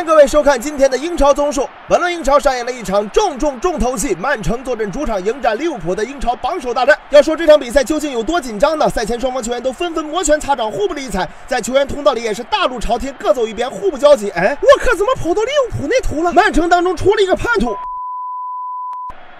欢迎各位收看今天的英超综述。本轮英超上演了一场重头戏，曼城坐镇主场迎战利物浦的英超榜首大战。要说这场比赛究竟有多紧张呢？赛前双方球员都纷纷摩拳擦掌，互不理睬，在球员通道里也是大路朝天，各走一边，互不交集。哎，沃克怎么跑到利物浦那图了？曼城当中出了一个叛徒。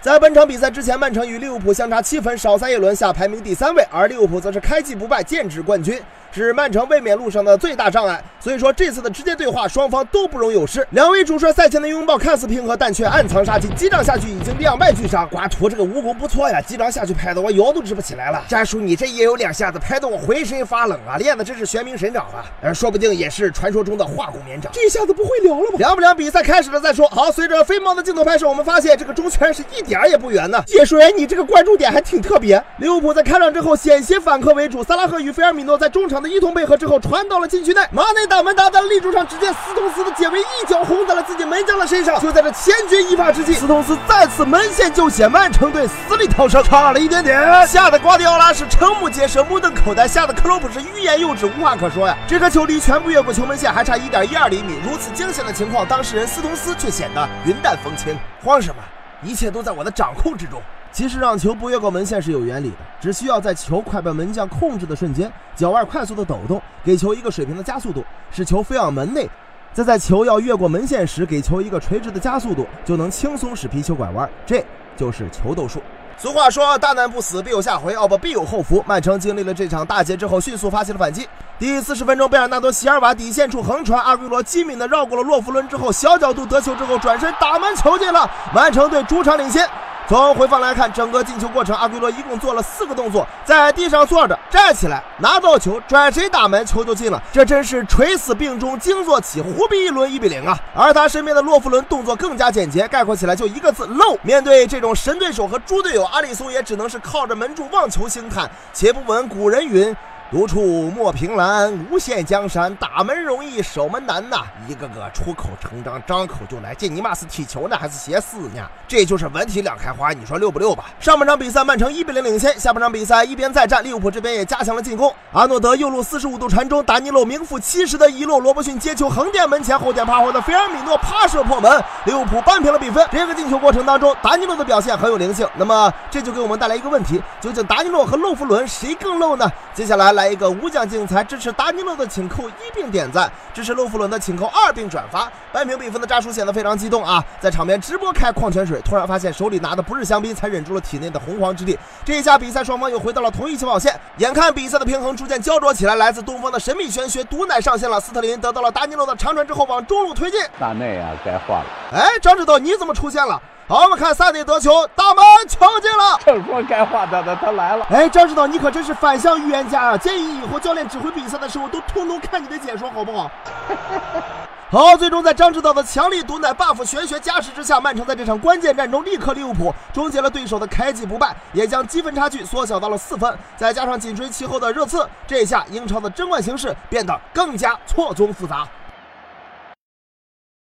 在本场比赛之前，曼城与利物浦相差7分，少赛一轮下排名第3位，而利物浦则是开季不败，剑指冠军，是曼城卫冕路上的最大障碍。所以说这次的直接对话，双方都不容有失。两位主帅赛前的拥抱看似平和，但却暗藏杀机。激将下去已经2败俱伤，瓜图这个蜈蚣不错呀，激将下去拍的我腰都直不起来了。战术你这也有2下子，拍的我浑身发冷啊，练的真是玄冥神掌啊，说不定也是传说中的化骨绵掌。这下子不会聊了吧？聊不聊比赛开始了再说。好，随着飞猫的镜头拍摄，我们发现这个中圈是一点也不远呢，解说员，你这个关注点还挺特别。利物浦在开场之后险些反客为主，萨拉赫与菲尔米诺在中场的一同配合之后传到了禁区内，马内打门打在了立柱上，直接斯通斯的解围一脚轰在了自己门将的身上。就在这千钧一发之际，斯通斯再次门线就险，曼城队死里逃生，差了一点点，吓得瓜迪奥拉是瞠目结舌，目瞪口呆，吓得克洛普是欲言又止，无话可说呀。这颗球离全部越过球门线还差1.12厘米，如此惊险的情况，当事人斯通斯却显得云淡风轻。慌什么？ 一切都在我的掌控之中。其实让球不越过门线是有原理的，只需要在球快被门将控制的瞬间，脚腕快速的抖动，给球一个水平的加速度，使球飞往门内；再在球要越过门线时，给球一个垂直的加速度，就能轻松使皮球拐弯。这就是球斗术。 俗话说，大难不死必有下回，必有后福。曼城经历了这场大捷之后，迅速发起了反击。第40分钟，贝尔纳多·席尔瓦底线处横传，阿圭罗机敏的绕过了洛夫伦之后，小角度得球之后转身打门，球进了，曼城队主场领先。 从回放来看，整个进球过程，阿圭罗一共做了4个动作：在地上坐着，站起来，拿到球，转身打门，球就进了。这真是垂死病中惊坐起，胡逼一轮1比0啊！而他身边的洛夫伦动作更加简洁，概括起来就一个字：漏。面对这种神对手和猪队友，阿里松也只能是靠着门柱望球兴叹，且不闻古人云。 独处莫凭栏，无限江山。打门容易，守门难呐！一个个出口成章，张口就来。这尼玛是踢球呢，还是斜四呢？这就是文体两开花，你说溜不溜吧？上半场比赛，曼城1比0领先。下半场比赛一边再战，利物浦这边也加强了进攻。阿诺德右路45度传中，达尼洛名副其实的遗漏。罗伯逊接球横点门前，后点趴活的菲尔米诺趴射破门，利物浦扳平了比分。这个进球过程当中，达尼洛的表现很有灵性。那么这就给我们带来一个问题：究竟达尼洛和洛夫伦谁更漏呢？接下来。 来一个无奖竞猜，支持达尼洛的请扣1并点赞，支持洛夫伦的请扣2并转发。扳平比分的扎叔显得非常激动啊，在场边直播开矿泉水，突然发现手里拿的不是香槟，才忍住了体内的洪荒之力。这一下比赛双方又回到了同一起跑线，眼看比赛的平衡逐渐焦灼起来，来自东方的神秘玄学毒奶上线了，斯特林得到了达尼洛的长传之后往中路推进，大内啊该换了。哎，张指导你怎么出现了？ 好，我们看萨内得球，大门球进了。正说该换他的，他来了。哎，张指导，你可真是反向预言家啊！建议以后教练指挥比赛的时候，都通通看你的解说，好不好？好，最终在张指导的强力毒奶 buff 玄学加持之下，曼城在这场关键战中力克利物浦，终结了对手的开季不败，也将积分差距缩小到了4分。再加上紧追其后的热刺，这一下英超的争冠形势变得更加错综复杂。